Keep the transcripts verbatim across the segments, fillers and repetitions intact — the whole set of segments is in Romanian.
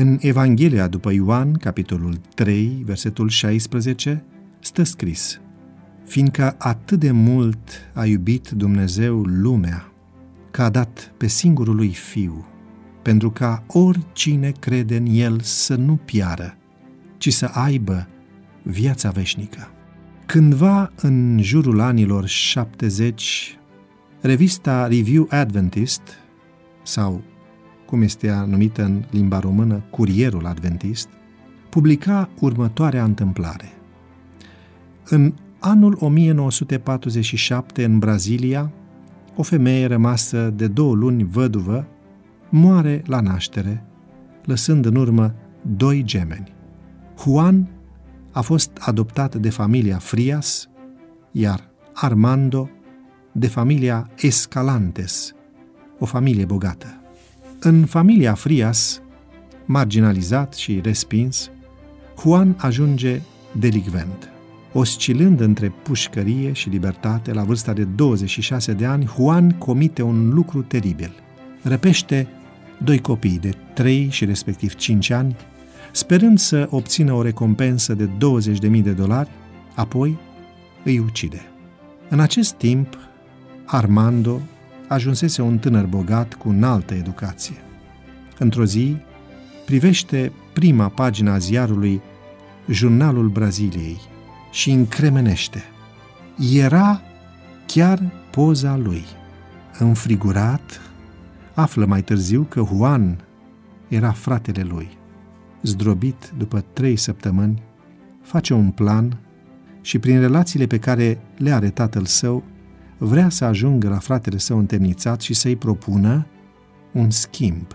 În Evanghelia după Ioan, capitolul trei, versetul șaisprezece, stă scris: Fiindcă atât de mult a iubit Dumnezeu lumea, că a dat pe singurul lui Fiu, pentru ca oricine crede în El să nu piară, ci să aibă viața veșnică. Cândva în jurul anilor șaptezeci, revista Review Adventist, sau cum este numită în limba română, Curierul Adventist, publica următoarea întâmplare. În anul o mie nouă sute patruzeci și șapte, în Brazilia, o femeie rămasă de două luni văduvă moare la naștere, lăsând în urmă doi gemeni. Juan a fost adoptat de familia Frias, iar Armando de familia Escalantes, o familie bogată. În familia Frias, marginalizat și respins, Juan ajunge delicvent. Oscilând între pușcărie și libertate, la vârsta de douăzeci și șase de ani, Juan comite un lucru teribil. Răpește doi copii de trei și respectiv cinci ani, sperând să obțină o recompensă de douăzeci de mii de dolari, apoi îi ucide. În acest timp, Armando ajunsese un tânăr bogat cu înaltă educație. Într-o zi, privește prima pagină a ziarului Jurnalul Braziliei și încremenește. Era chiar poza lui. Înfrigurat, află mai târziu că Juan era fratele lui. Zdrobit după trei săptămâni, face un plan și prin relațiile pe care le are tatăl său, vrea să ajungă la fratele său întemnițat și să-i propună un schimb.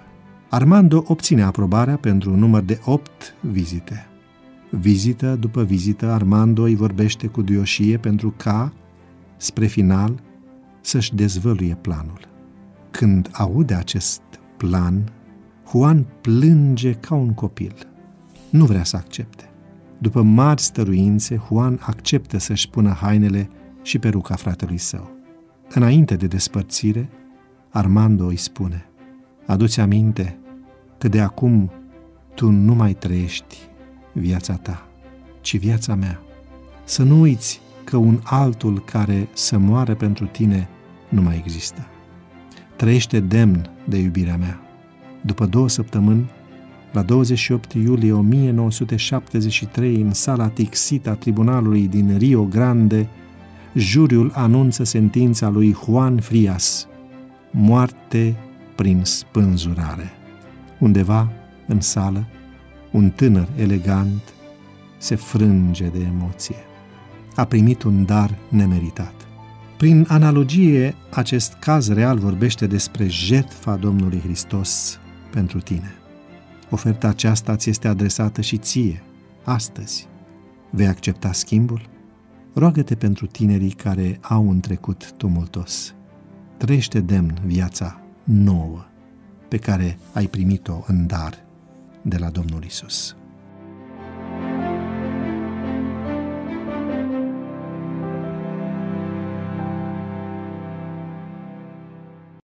Armando obține aprobarea pentru un număr de opt vizite. Vizită după vizită, Armando îi vorbește cu duioșie pentru ca, spre final, să-și dezvăluie planul. Când aude acest plan, Juan plânge ca un copil. Nu vrea să accepte. După mari stăruințe, Juan acceptă să-și pună hainele și peruca fratelui său. Înainte de despărțire, Armando îi spune: Adu-ți aminte că de acum tu nu mai trăiești viața ta, ci viața mea. Să nu uiți că un altul care să moară pentru tine nu mai există. Trăiește demn de iubirea mea. După două săptămâni, la douăzeci și opt iulie o mie nouă sute șaptezeci și trei, în sala Tixita tribunalului din Rio Grande, juriul anunță sentința lui Juan Frias, moarte prin spânzurare. Undeva în sală, un tânăr elegant se frânge de emoție. A primit un dar nemeritat. Prin analogie, acest caz real vorbește despre jertfa Domnului Hristos pentru tine. Oferta aceasta ți este adresată și ție, astăzi. Vei accepta schimbul? Roagă-te pentru tinerii care au un trecut tumultos. Trăiește demn viața nouă pe care ai primit-o în dar de la Domnul Isus.